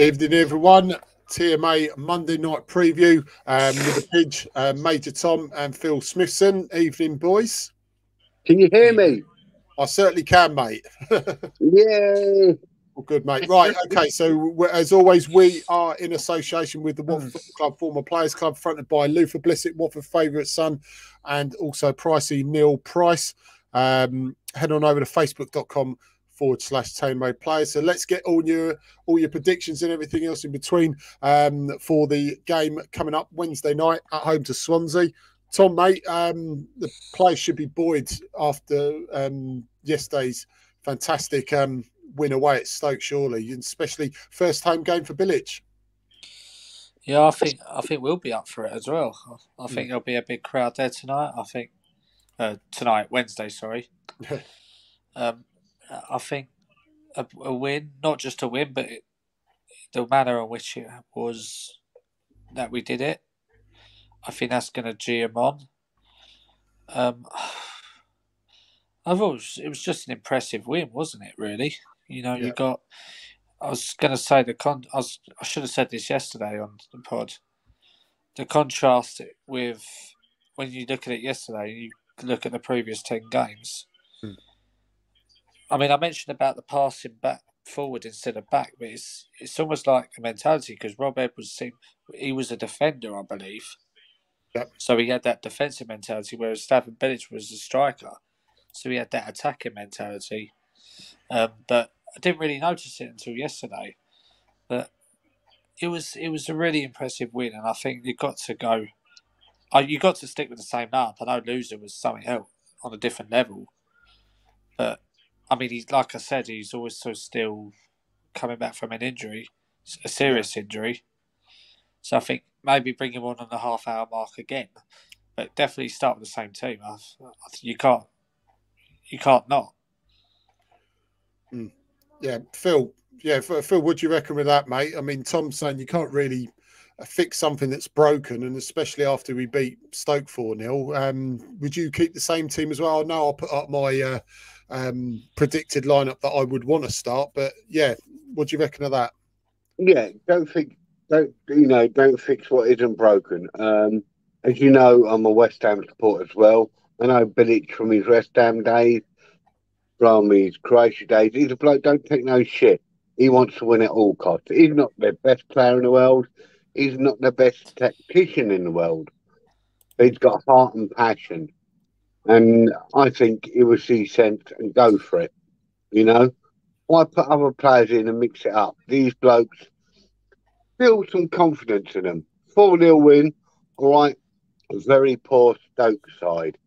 Evening, everyone. TMA Monday night preview with the pitch, Major Tom and Phil Smithson. Evening, boys. Can you hear me? I certainly can, mate. Yay. Well, good, mate. Right, okay. So, as always, we are in association with the Watford Football Club, former Players Club, fronted by Luther Blissett, Watford favourite son, and also pricey Neil Price. Head on over to facebook.com/TaylorMade Players. So let's get all your predictions and everything else in between for the game coming up Wednesday night at home to Swansea. Tom, mate, the players should be buoyed after yesterday's fantastic win away at Stoke, surely, and especially first home game for Bilić. Yeah, I think we'll be up for it as well. I think there'll be a big crowd there tonight. I think Wednesday, sorry. I think a win, not just a win, but the manner in which it was that we did it, I think that's going to gee him on. It was just an impressive win, wasn't it, really? You know, yeah. You got... I should have said this yesterday on the pod. The contrast with... When you look at it yesterday, you look at the previous 10 games... I mean, I mentioned about the passing back forward instead of back, but it's almost like a mentality because Rob Edwards seemed he was a defender, I believe. Yep. So he had that defensive mentality, whereas Stafford Bilić was a striker, so he had that attacking mentality. But I didn't really notice it until yesterday. But it was a really impressive win, and I think you've got to go. You got to stick with the same lineup. I know Loser was something else on a different level, but. I mean, like I said, he's always so still coming back from an injury, a serious injury. So I think maybe bring him on the half-hour mark again, but definitely start with the same team. You can't not. Mm. Yeah, Phil. Yeah, Phil. What do you reckon with that, mate? I mean, Tom's saying you can't really fix something that's broken, and especially after we beat Stoke 4-0. Would you keep the same team as well? No, I'll put up my. Predicted lineup that I would want to start, but yeah, what do you reckon of that? Yeah, don't fix what isn't broken. As you know, I'm a West Ham supporter as well. I know Bilić from his West Ham days, from his Croatia days. He's a bloke, don't take no shit. He wants to win at all costs. He's not the best player in the world. He's not the best tactician in the world. He's got heart and passion. And I think it was see sense and go for it, you know. Why put other players in and mix it up? These blokes build some confidence in them. 4-0 win, all right. Very poor Stoke side.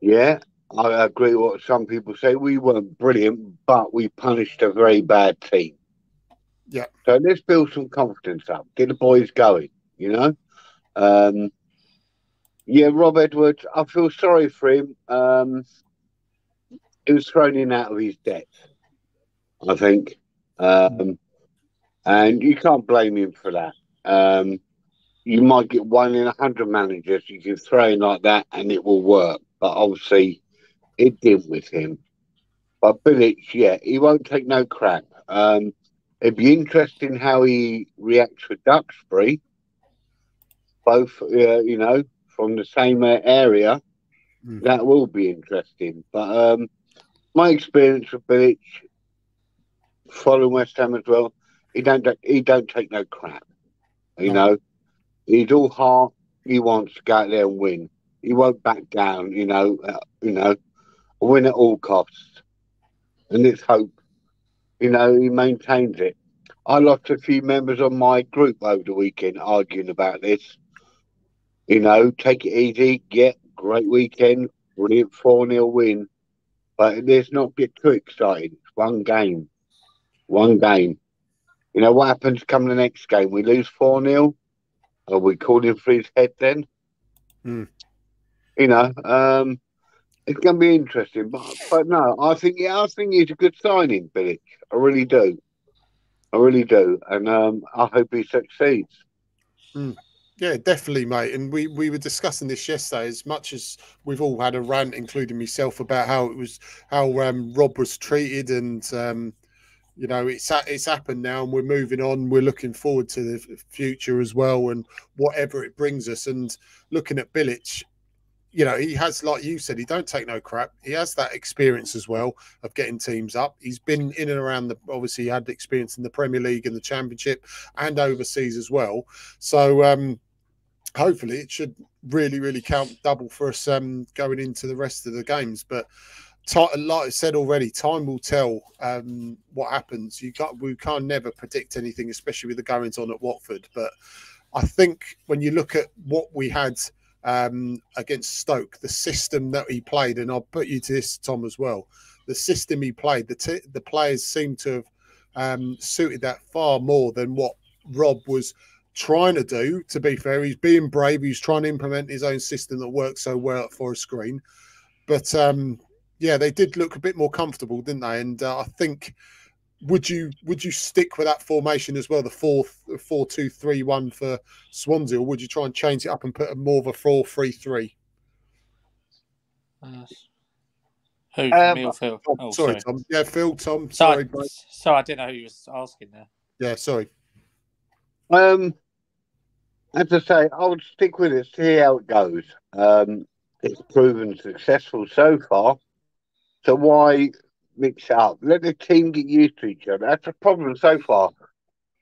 Yeah, I agree with what some people say. We weren't brilliant, but we punished a very bad team. Yeah. So let's build some confidence up. Get the boys going, you know. Yeah, Rob Edwards, I feel sorry for him. He was thrown in out of his depth, I think. And you can't blame him for that. You might get 1 in 100 managers you can throw in like that and it will work. But obviously, it did with him. But Bilić, yeah, he won't take no crap. It'd be interesting how he reacts with Duxbury. Both, you know. From the same area, that will be interesting. But my experience with Bilić, following West Ham as well, he don't take no crap. You know, he's all heart. He wants to go out there and win. He won't back down. You know, win at all costs. And let's hope, you know, he maintains it. I lost a few members on my group over the weekend arguing about this. You know, take it easy, get great weekend, brilliant 4-0 win. But let's not get too excited. It's one game. One game. You know, what happens come the next game? We lose 4-0? Are we calling for his head then? Mm. You know, it's going to be interesting. But no, I think he's a good signing, Bilić. I really do. I really do. And I hope he succeeds. Mm. Yeah, definitely, mate. And we were discussing this yesterday. As much as we've all had a rant, including myself, about how Rob was treated and You know, it's happened now, and we're moving on. We're looking forward to the future as well, and whatever it brings us. And looking at Bilić, you know, he has, like you said, he don't take no crap. He has that experience as well of getting teams up. He's been in and around the, obviously he had the experience in the Premier League and the Championship and overseas as well. So hopefully it should really, really count double for us going into the rest of the games. But like I said already, time will tell what happens. We can't never predict anything, especially with the goings on at Watford. But I think when you look at what we had against Stoke, the system that he played, and I'll put you to this, Tom, as well. The system he played, the players seem to have suited that far more than what Rob was trying to do. To be fair, he's being brave. He's trying to implement his own system that works so well at Forest Green. But yeah, they did look a bit more comfortable, didn't they? And I think, would you stick with that formation as well, the 4-2-3-1 for Swansea, or would you try and change it up and put a more of a 4-3-3? Who? Me or Phil? Oh, sorry, Tom. Yeah, Phil, Tom. Sorry, so I didn't know who you was asking there. Yeah, sorry. As I say, I would stick with it, see how it goes. It's proven successful so far, so why mix it up? Let the team get used to each other. That's a problem so far.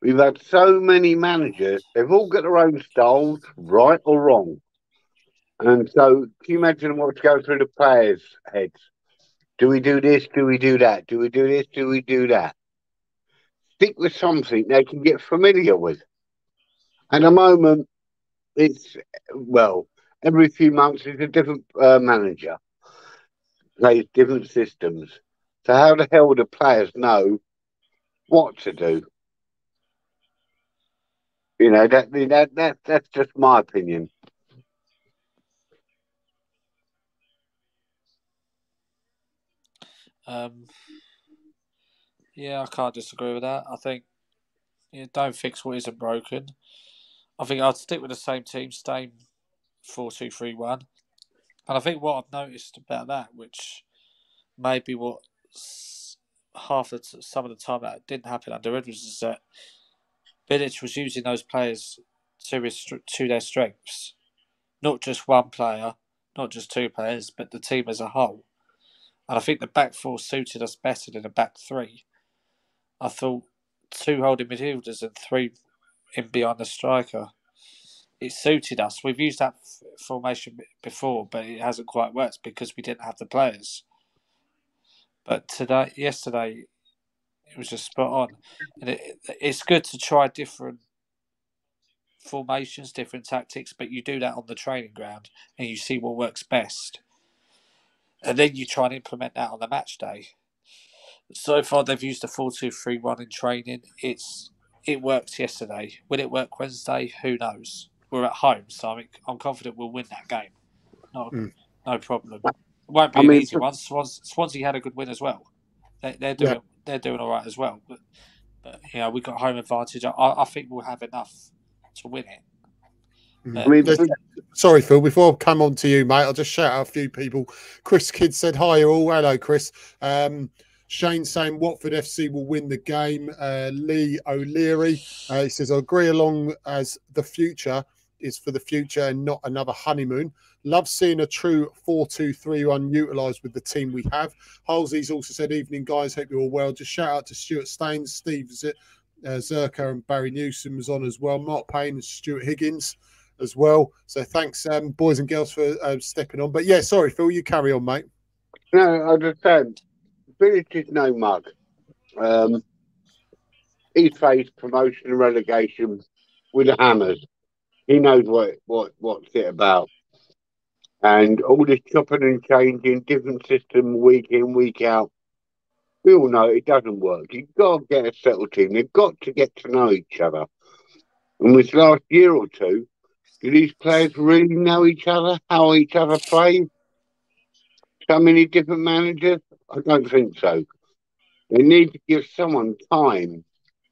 We've had so many managers. They've all got their own styles, right or wrong. And so can you imagine what's going through the players' heads? Do we do this? Do we do that? Do we do this? Do we do that? Stick with something they can get familiar with. At the moment, it's, well, every few months it's a different manager. Plays different systems. So how the hell do players know what to do? You know, that's just my opinion. Yeah, I can't disagree with that. I think, you know, don't fix what isn't broken. I think I'd stick with the same team, same 4-2-3-1. And I think what I've noticed about that, which may be what some of the time that didn't happen under Edwards, is that Bilić was using those players to their strengths, not just one player, not just two players, but the team as a whole. And I think the back four suited us better than the back three. I thought two holding midfielders and three in behind the striker, it suited us. We've used that formation before, but it hasn't quite worked because we didn't have the players. But today, yesterday, it was just spot on. And it's good to try different formations, different tactics, but you do that on the training ground and you see what works best. And then you try and implement that on the match day. So far, they've used a 4-2-3-1 in training. It worked yesterday. Will it work Wednesday? Who knows? We're at home, so I'm confident we'll win that game. No problem. It won't be an easy one. Swansea had a good win as well. They're doing all right as well. But you know, we got home advantage. I think we'll have enough to win it. Sorry, Phil, before I come on to you, mate, I'll just shout out a few people. Chris Kidd said, hi, you're all. Hello, Chris. Shane saying Watford FC will win the game. Lee O'Leary, he says, I agree along as the future is for the future and not another honeymoon. Love seeing a true 4-2-3-1 utilised with the team we have. Halsey's also said, evening, guys. Hope you're all well. Just shout out to Stuart Staines, Steve Zerka and Barry Newsom was on as well. Mark Payne and Stuart Higgins as well. So thanks, boys and girls, for stepping on. But yeah, sorry, Phil, you carry on, mate. No, I understand. Bilić is no mug. He faced promotion and relegation with the hammers. He knows what's it about. And all this chopping and changing, different system week in, week out, we all know it doesn't work. You've got to get a settled team. They've got to get to know each other. And this last year or two, do these players really know each other, how each other play? So many different managers? I don't think so. They need to give someone time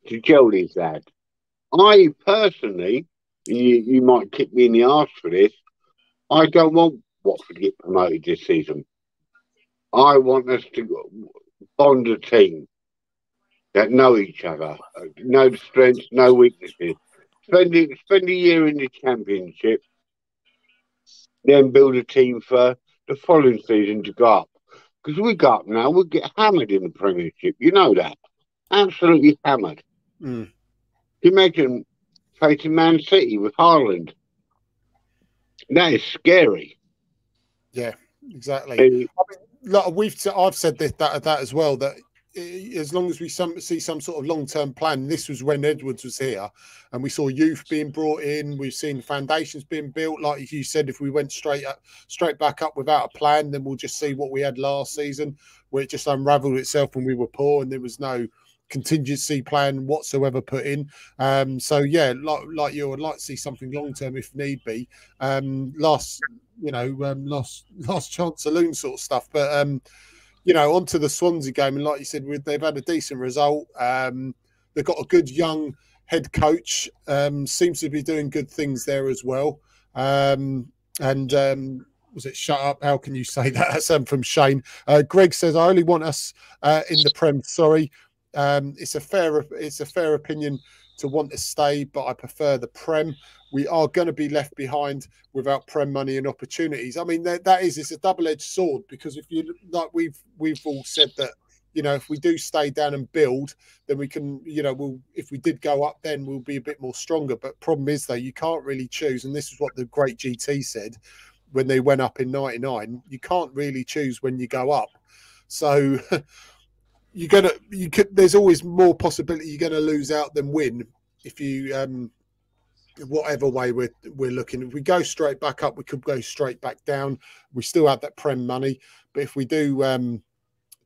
to gel these lads. I personally, you might kick me in the arse for this, I don't want Watford to get promoted this season. I want us to bond a team. that know each other, know the strengths, know weaknesses. Spend a year in the Championship, then build a team for the following season to go up. Because we go up now, we'll get hammered in the Premiership. You know that. Absolutely hammered. Mm. Imagine facing Man City with Harland. That is scary. Yeah, exactly. I mean, look, I've said that as well, that as long as we see some sort of long-term plan. This was when Edwards was here, and we saw youth being brought in. We've seen foundations being built. Like you said, if we went straight back up without a plan, then we'll just see what we had last season, where it just unravelled itself when we were poor and there was no contingency plan whatsoever put in. So yeah, like you would like to see something long-term if need be. Last chance saloon sort of stuff. But you know, onto the Swansea game, and like you said, they've had a decent result. They've got a good young head coach, seems to be doing good things there as well. Was it shut up? How can you say that? That's from Shane. Greg says, I only want us in the Prem. Sorry, it's a fair opinion to want to stay, but I prefer the Prem. We are going to be left behind without Prem money and opportunities. I mean, it's a double-edged sword, because if you like, we've all said that, you know, if we do stay down and build, then we can, you know, if we did go up, then we'll be a bit more stronger. But problem is, though, you can't really choose, and this is what the great GT said when they went up in '99. You can't really choose when you go up, so. There's always more possibility you're gonna lose out than win if you, whatever way we're looking. If we go straight back up, we could go straight back down. We still have that Prem money, but if we do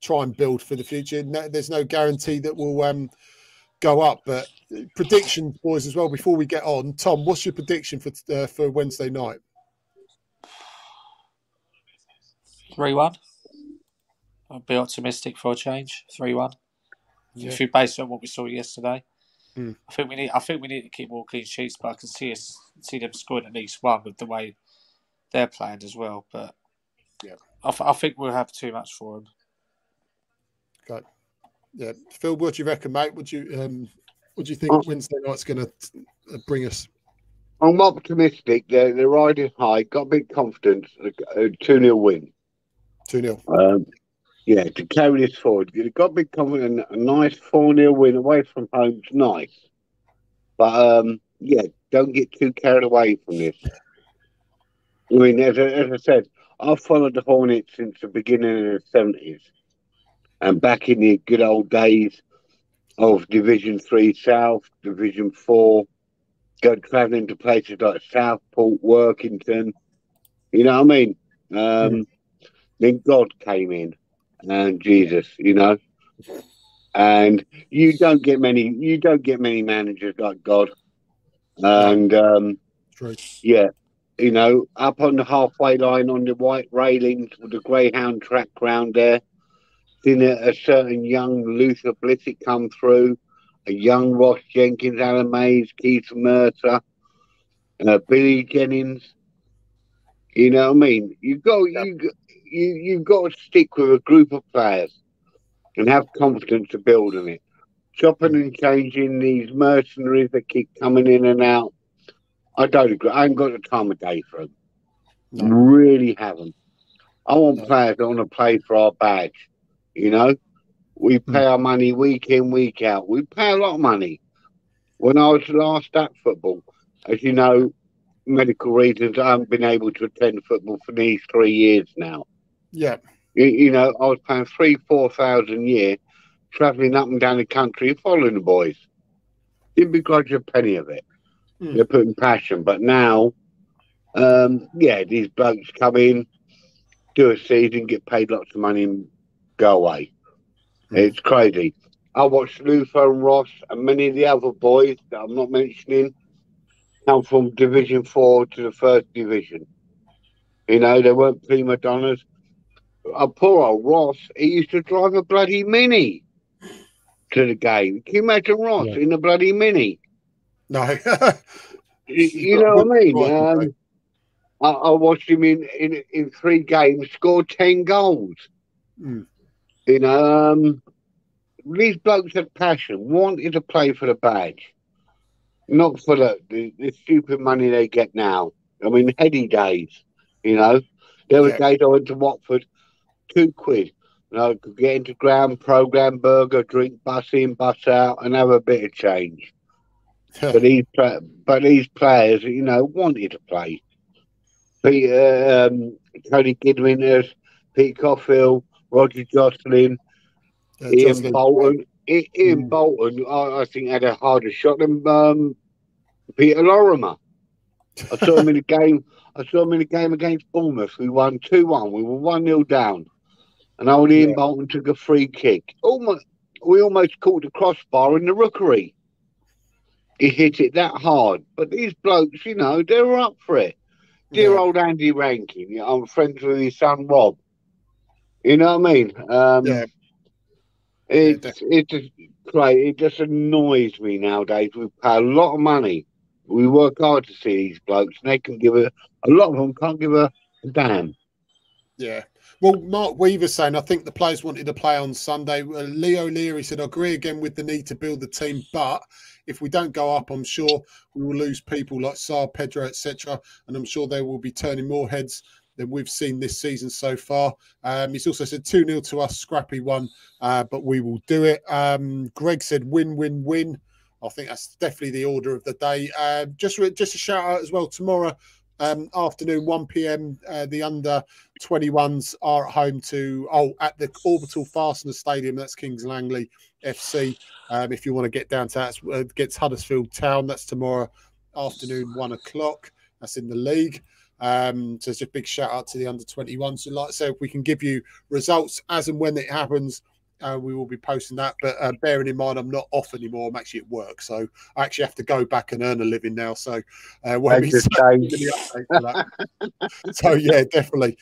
try and build for the future, there's no guarantee that we'll go up. But predictions, boys, as well. Before we get on, Tom, what's your prediction for Wednesday night? 3-1. I'd be optimistic for a change. 3-1. Yeah. If you base it on what we saw yesterday, I think we need to keep more clean sheets. But I can see them scoring at least one with the way they're planned as well. But yeah, I think we'll have too much for them. Okay. Yeah, Phil, what do you reckon, mate? What do you think Wednesday night's going to bring us? I'm optimistic. They're riding high. Got a bit confidence. 2-0 win. 2-0. Yeah, to carry this forward. You've got to be confident. A nice 4-0 win away from home's nice. But, yeah, don't get too carried away from this. I mean, as I said, I've followed the Hornets since the beginning of the 70s. And back in the good old days of Division 3 South, Division 4, go travelling to places like Southport, Workington. You know what I mean? Then God came in. And Jesus, you know, and you don't get many managers like God, and yeah, you know, up on the halfway line on the white railings with the greyhound track round there, then a certain young Luther Blissett come through, a young Ross Jenkins, Alan Mays, Keith Mercer, Billy Jennings. You know what I mean? You've got to stick with a group of players and have confidence to build on it. Chopping and changing these mercenaries that keep coming in and out, I don't agree. I haven't got the time of day for them. No. Really haven't. I want players that want to play for our badge. You know, we pay our money week in, week out. We pay a lot of money. When I was last at football, as you know, medical reasons, I haven't been able to attend football for these 3 years now. Yeah. You know, I was paying 3,000-4,000 a year, travelling up and down the country, following the boys. Didn't begrudge a penny of it. They're putting passion. But now, yeah, these blokes come in, do a season, get paid lots of money and go away. It's crazy. I watched Luther and Ross and many of the other boys that I'm not mentioning come from Division 4 to the First Division. You know, they weren't prima donnas. Poor old Ross, he used to drive a bloody Mini to the game. Can you imagine Ross in a bloody Mini? No. you know what I mean? I watched him in 3 games, scored 10 goals. You know, these blokes had passion, wanted to play for the badge, not for the stupid money they get now. I mean, heady days, you know. There were days I went to Watford, £2. You know, could get into ground, program, burger, drink, bus in, bus out, and have a bit of change. But these players, you know, wanted to play. Tony Gidwinter, Pete Coffield, Roger Jocelyn, Ian Bolton. Ian Bolton, I think, had a harder shot than Peter Lorimer. I saw him in a game. I saw him in a game against Bournemouth. We won 2-1. We were 1-0 down, and old Ian Bolton took a free kick. We almost caught the crossbar in the rookery. He hit it that hard, but these blokes, you know, they were up for it. Dear old Andy Rankin, you know, I'm friends with his son Rob. You know what I mean? It just annoys me nowadays. We pay a lot of money. We work hard to see these blokes, and they can give a lot of them can't give a damn. Yeah. Well, Mark Weaver's saying, I think the players wanted to play on Sunday. Leo Leary said, I agree again with the need to build the team, but if we don't go up, I'm sure we will lose people like São Pedro, etc. And I'm sure they will be turning more heads than we've seen this season so far. He's also said 2-0 to us, scrappy one, but we will do it. Greg said win, win, win. I think that's definitely the order of the day. Just a shout out as well, tomorrow afternoon, 1 p.m, the under-21s are at home to at the Orbital Fastener Stadium. That's Kings Langley FC. If you want to get down to that, it gets Huddersfield Town. That's tomorrow afternoon, 1 o'clock. That's in the league. So it's a big shout out to the under-21s. So like I said, if we can give you results as and when it happens, we will be posting that. But bearing in mind, I'm not off anymore. I'm actually at work, so I actually have to go back and earn a living now. So, we'll be that. So yeah, definitely.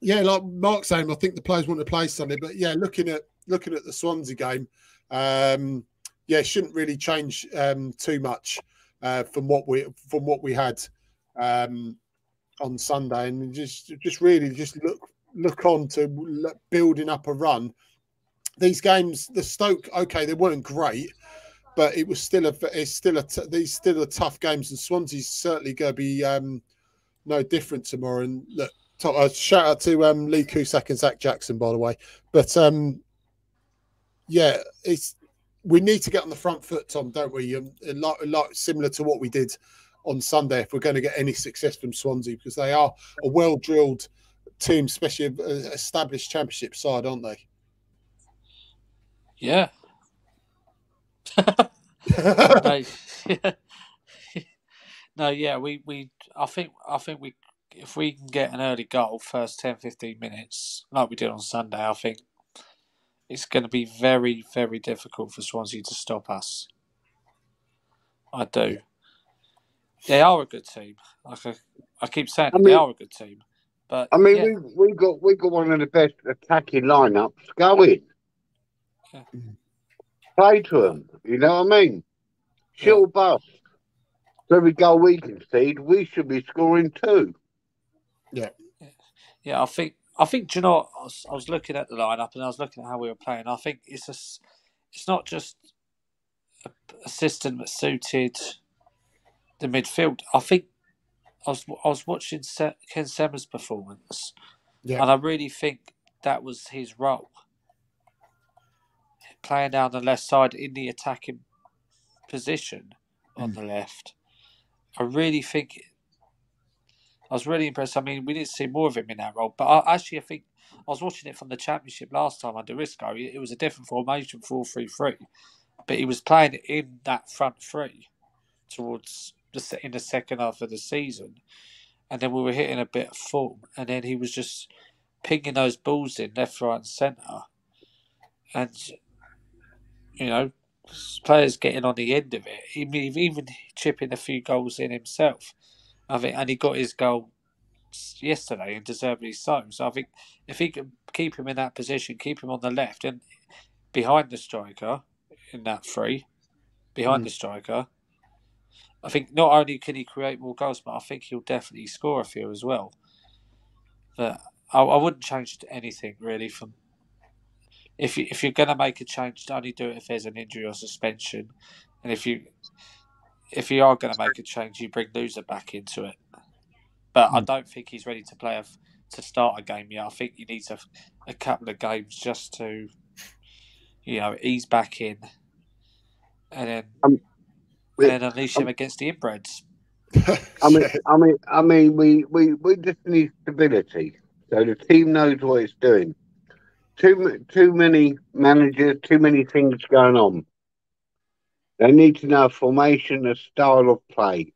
Yeah, like Mark's saying, I think the players want to play Sunday, but yeah, looking at the Swansea game, yeah, shouldn't really change too much from what we had on Sunday, and just really look on to building up a run. These games, the Stoke, okay, they weren't great, but it was still these still are tough games, and Swansea's certainly going to be no different tomorrow. And look, shout out to Lee Cusack and Zach Jackson, by the way. But yeah, we need to get on the front foot, Tom, don't we? Like similar to what we did on Sunday, if we're going to get any success from Swansea, because they are a well-drilled team, especially an established championship side, aren't they? Yeah. I think we, if we can get an early goal first 10-15 minutes like we did on Sunday, I think it's going to be very, very difficult for Swansea to stop us. I do. They are a good team. Like I keep saying, they are a good team. But, I mean, we got one of the best attacking lineups going. Yeah. Play to them, you know what I mean? Chill bus. Every goal we concede, we should be scoring too. Yeah, yeah. I think. Do you know? I was looking at the lineup and I was looking at how we were playing. I think it's not just a system that suited the midfield. I think. I was watching Ken Semmer's performance, and I really think that was his role, playing down the left side in the attacking position on the left. I was really impressed. I mean, we didn't see more of him in that role, but I think I was watching it from the championship last time under Isco. It was a different formation, 4-3-3, but he was playing in that front three towards. In the second half of the season, and then we were hitting a bit of form, and then he was just pinging those balls in left, right and centre, and you know, players getting on the end of it, even chipping a few goals in himself, I think, and he got his goal yesterday, and deservedly so. So I think if he can keep him in that position, keep him on the left and behind the striker in that three, behind the striker, I think not only can he create more goals, but I think he'll definitely score a few as well. But I wouldn't change anything really from if you're gonna make a change, only do it if there's an injury or suspension, and if you are gonna make a change, you bring Loser back into it. But I don't think he's ready to play to start a game yet. I think he needs a couple of games just to, you know, ease back in, and then unleash him against the inbreds. We just need stability, so the team knows what it's doing. Too many managers, too many things going on. They need to know formation, a style of play.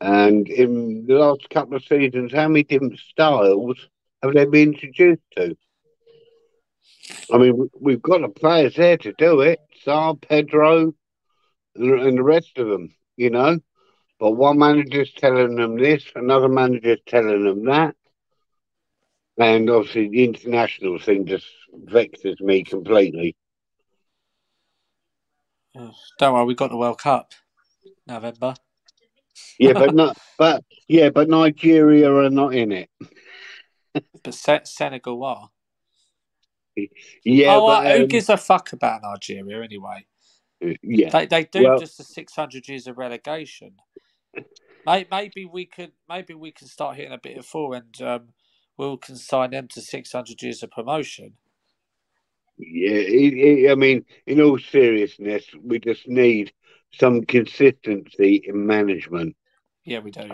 And in the last couple of seasons, how many different styles have they been introduced to? I mean, we've got the players there to do it, São Pedro and the rest of them, you know. But one manager's telling them this, another manager's telling them that. And obviously the international thing just vexes me completely. Don't worry, we got the World Cup in November. Yeah, but Nigeria are not in it. But Senegal are. Yeah, who gives a fuck about Nigeria anyway? Yeah, they do just the 600 years of relegation. Maybe we can start hitting a bit of four, and we'll consign them to 600 years of promotion. Yeah, I mean, in all seriousness, we just need some consistency in management. Yeah, we do.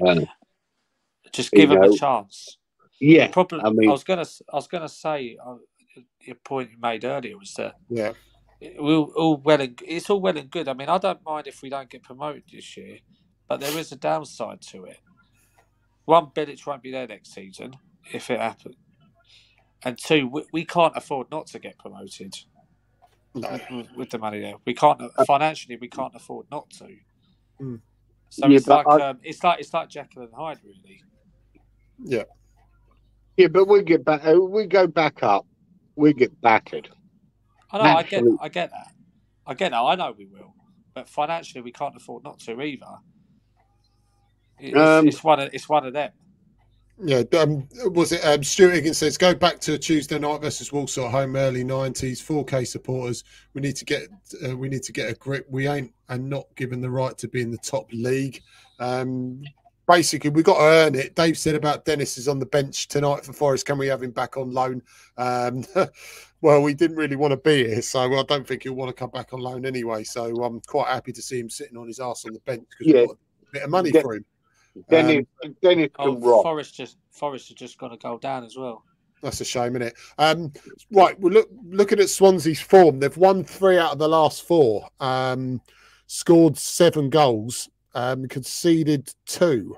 Just give them a chance. Yeah, I was going to say your point you made earlier was that it's all well and good. I mean, I don't mind if we don't get promoted this year, but there is a downside to it. One, Bilić won't be there next season if it happens, and two, we can't afford not to get promoted. No. With the money there, we can't financially. We can't afford not to. Mm. So it's like Jekyll and Hyde, really. Yeah. Yeah, but we get back. We go back up. We get battered. I know. Naturally. I get that. I know we will, but financially, we can't afford not to either. It's one of them. Yeah, was it Stuart Higgins says, go back to Tuesday night versus Walsall at home, early 90s, 4K supporters. We need to get a grip. We are not given the right to be in the top league. Basically, we've got to earn it. Dave said about Dennis is on the bench tonight for Forrest. Can we have him back on loan? Well, we didn't really want to be here, so I don't think he'll want to come back on loan anyway. So I'm quite happy to see him sitting on his arse on the bench because we've got a bit of money for him. Dennis can rock. Forrest has just got to go down as well. That's a shame, isn't it? Right, we're looking at Swansea's form. They've won 3 out of the last 4, scored 7 goals, conceded 2.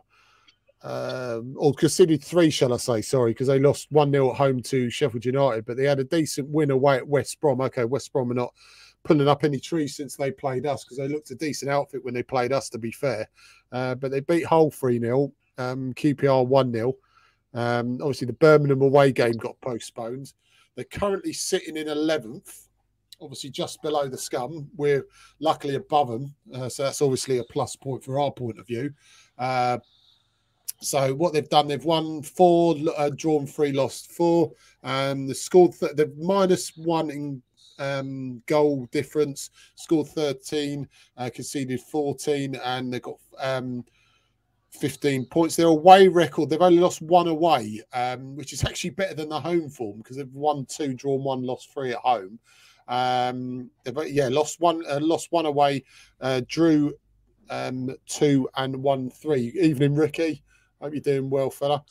Or conceded 3, shall I say, sorry, because they lost 1-0 at home to Sheffield United, but they had a decent win away at West Brom. Okay, West Brom are not pulling up any trees since they played us, because they looked a decent outfit when they played us, to be fair. But they beat Hull 3-0, QPR 1-0. Obviously, the Birmingham away game got postponed. They're currently sitting in 11th, obviously just below the scum. We're luckily above them, so that's obviously a plus point for our point of view. So what they've done, they've won 4, drawn 3, lost 4. They've scored they're -1 in goal difference, scored 13, conceded 14, and they've got 15 points. Their away record, they've only lost 1 away, which is actually better than the home form, because they've won 2, drawn 1, lost 3 at home. They've lost one away, drew 2 and won 3. Evening, Ricky. Hope you're doing well, fella.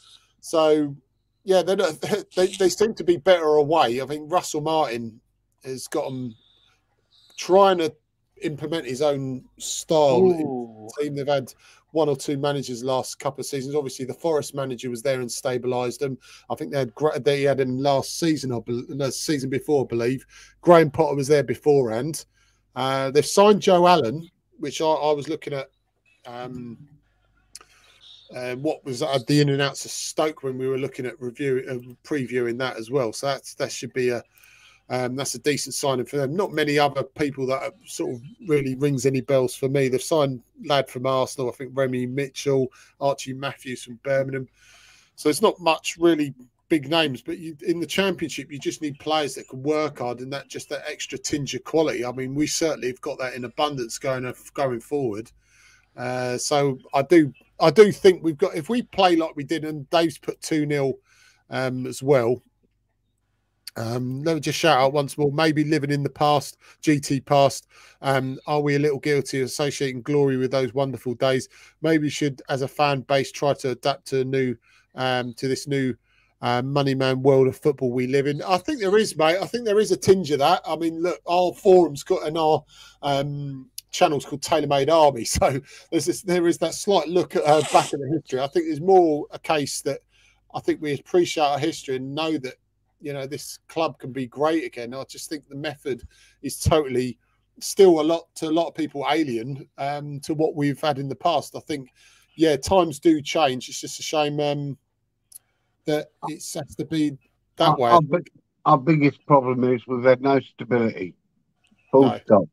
So yeah, they seem to be better away. I think Russell Martin has got them trying to implement his own style. Ooh. Team. They've had 1 or 2 managers last couple of seasons. Obviously, the Forest manager was there and stabilised them. I think they had him last season, the season before, I believe. Graham Potter was there beforehand. They've signed Joe Allen, which I was looking at what was the in and outs of Stoke when we were looking at previewing that as well. So that should be a... that's a decent signing for them. Not many other people that sort of really rings any bells for me. They've signed lad from Arsenal, I think Remy Mitchell, Archie Matthews from Birmingham. So it's not much really big names, but you, in the Championship, you just need players that can work hard and that just that extra tinge of quality. I mean, we certainly have got that in abundance going forward. So I do think we've got, if we play like we did, and Dave's put 2-0 as well. Let me just shout out once more, maybe living in the past, GT past. Are we a little guilty of associating glory with those wonderful days? Maybe we should, as a fan base, try to adapt to this new money man world of football we live in. I think there is, mate. I think there is a tinge of that. I mean, look, our forum's got, and our channel's called TaylorMade Army. So there is that slight look at back at the history. I think there's more a case that I think we appreciate our history and know that, you know, this club can be great again. I just think the method is totally still a lot of people alien to what we've had in the past. I think, yeah, times do change. It's just a shame that it has to be that way. Our biggest problem is we've had no stability. Full stop.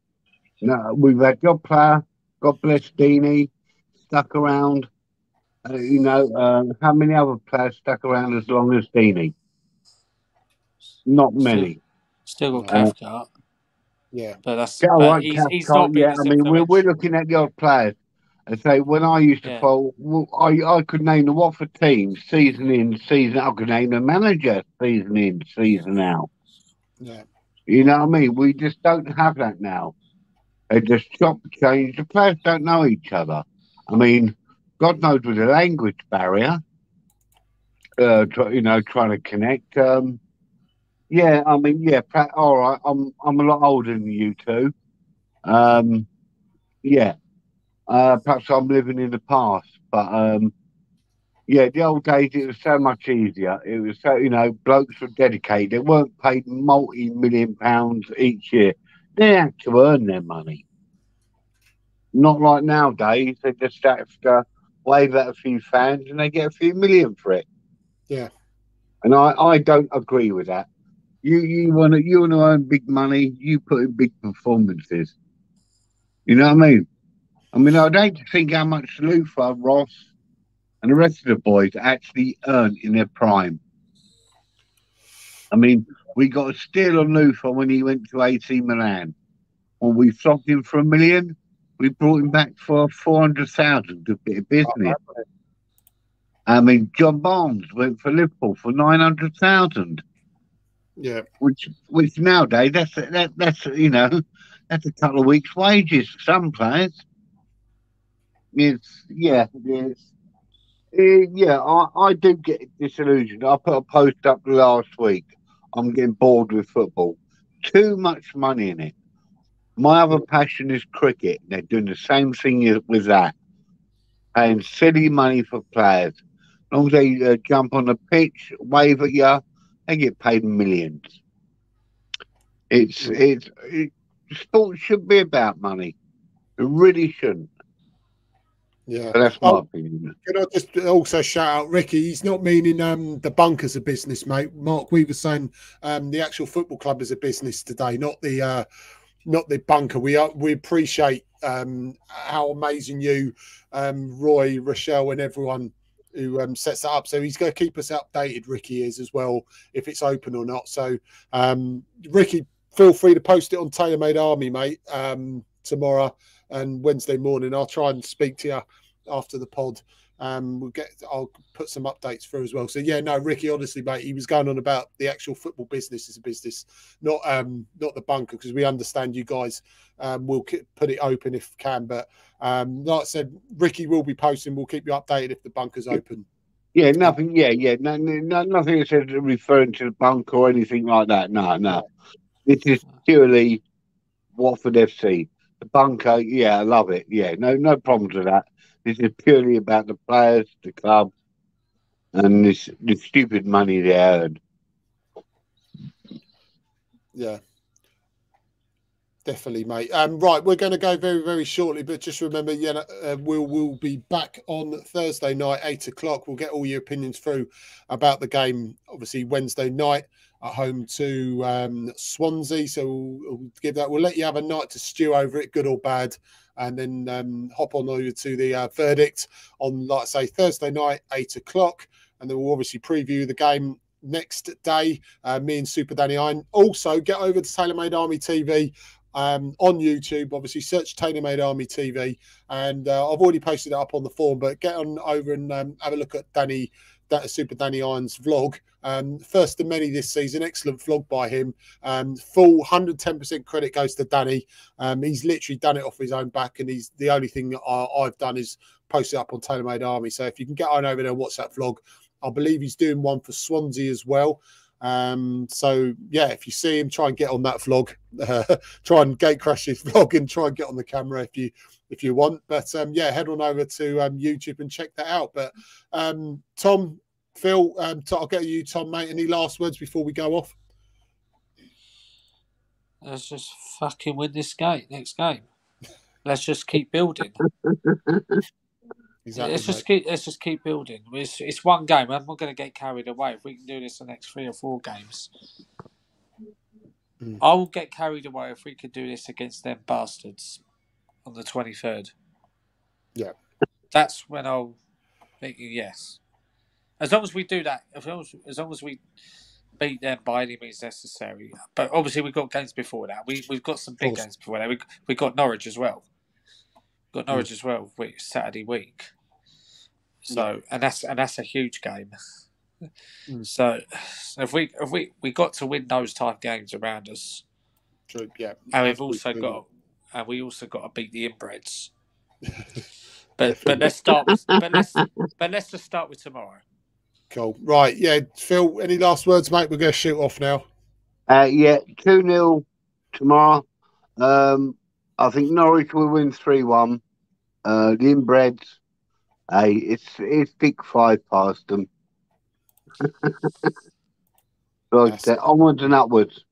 No, we've had God Player, God bless Deeney, stuck around. You know, how many other players stuck around as long as Deeney? Not many. Still got Cathcart. Yeah. But that's right, he's not been. Yeah, I mean, we're looking at the odd players. And say, when I used to follow, well, I could name the Watford team season in, season out. I could name the manager season in, season out. Yeah. You know what I mean? We just don't have that now. It just changed. The players don't know each other. I mean, God knows with a language barrier, trying to connect. Yeah, I mean, yeah, all right. I'm a lot older than you two. Yeah, perhaps I'm living in the past, but yeah, the old days it was so much easier. It was so, you know, blokes were dedicated. They weren't paid multi-million pounds each year. They had to earn their money. Not like nowadays. They just have to wave at a few fans and they get a few million for it. Yeah, and I don't agree with that. You want to earn big money, you put in big performances. You know what I mean? I mean, I'd hate to think how much Luther, Ross, and the rest of the boys actually earn in their prime. I mean, we got a steal on Luther when he went to AC Milan. When we sold him for $1 million, we brought him back for 400,000, a bit of business. I mean, John Barnes went for Liverpool for 900,000. Yeah, which nowadays that's you know, that's a couple of weeks' wages for some players. It's I do get disillusioned. I put a post up last week. I'm getting bored with football. Too much money in it. My other passion is cricket. They're doing the same thing with that, paying silly money for players. As long as they jump on the pitch, wave at you. They get paid millions. Sports should be about money. It really shouldn't. Yeah, but that's my opinion. Can I just also shout out Ricky? He's not meaning the bunker's a business, mate. Mark, we were saying the actual football club is a business today, not the bunker. We appreciate how amazing you, Roy, Rochelle, and everyone who sets that up. So he's going to keep us updated, Ricky is, as well, if it's open or not. So, Ricky, feel free to post it on TaylorMade Army, mate, tomorrow and Wednesday morning. I'll try and speak to you after the pod. I'll put some updates through as well. So, yeah, no, Ricky, honestly, mate, he was going on about the actual football business is a business, not the bunker, because we understand you guys will put it open if can. But like I said, Ricky will be posting. We'll keep you updated if the bunker's open. Yeah, nothing. Yeah, no, nothing that says referring to the bunker or anything like that. No. This is purely Watford FC. The bunker, yeah, I love it. Yeah, no problems with that. This is purely about the players, the club, and the stupid money they earn. Yeah, definitely, mate. Right, we're going to go very, very shortly, but just remember, yeah, we'll be back on Thursday night, 8 o'clock. We'll get all your opinions through about the game, obviously, Wednesday night at home to Swansea. So we'll give that. We'll let you have a night to stew over it, good or bad. And then hop on over to the verdict on, like I say, Thursday night, 8 o'clock. And then we'll obviously preview the game next day. Me and Super Danny Iron. Also, get over to TaylorMade Army TV on YouTube. Obviously, search TaylorMade Army TV. And I've already posted it up on the form, but get on over and have a look at Super Danny Iron's vlog. First of many this season. Excellent vlog by him. Full 110% credit goes to Danny. He's literally done it off his own back, and he's the only thing that I've done is post it up on TaylorMade Army. So if you can get on over there and watch that vlog. I believe he's doing one for Swansea as well. So yeah, if you see him, try and get on that vlog. Try and gate crash his vlog and try and get on the camera if you want. But yeah, head on over to YouTube and check that out. But Tom, Phil, I'll get you, Tom, mate. Any last words before we go off? Let's just fucking win this game. Next game. Let's just keep building. Exactly, let's just keep building. It's one game. I'm not going to get carried away. If we can do this the next 3 or 4 games, I will get carried away if we could do this against them bastards on the 23rd. Yeah, that's when I'll think. Yes, as long as we do that, as long as we beat them by any means necessary. But obviously, we've got games before that. We've got some big games before that. We've got Norwich as well. Got Norwich as well, which is Saturday week. So and that's a huge game. So if we got to win those type games around us. True, yeah. And we also got to beat the inbreds. but let's just start with tomorrow. Cool. Right, yeah. Phil, any last words, mate? We're gonna shoot off now. Yeah, 2-0 tomorrow. I think Norwich will win 3-1. The inbreds, hey, it's big 5 past them. Right, onwards and upwards.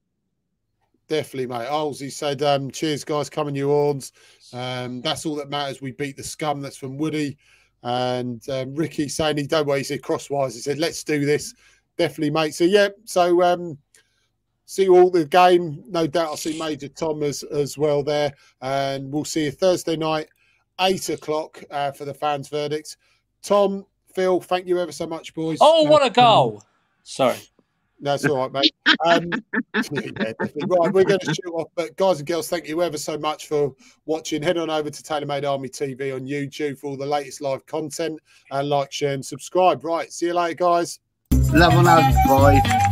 Definitely, mate. Olsey said, cheers, guys, coming you horns. That's all that matters. We beat the scum. That's from Woody. And Ricky saying he don't worry. He said crosswise. He said, let's do this. Definitely, mate. So, yeah. So, see you all at the game. No doubt I'll see Major Tom as well there. And we'll see you Thursday night, 8 o'clock for the fans' verdicts. Tom, Phil, thank you ever so much, boys. Oh, what a goal. Sorry. That's all right, mate. Yeah, right, we're going to shoot off. But guys and girls, thank you ever so much for watching. Head on over to TaylorMade Army TV on YouTube for all the latest live content. And like, share and subscribe. Right, see you later, guys. Love on us, boys.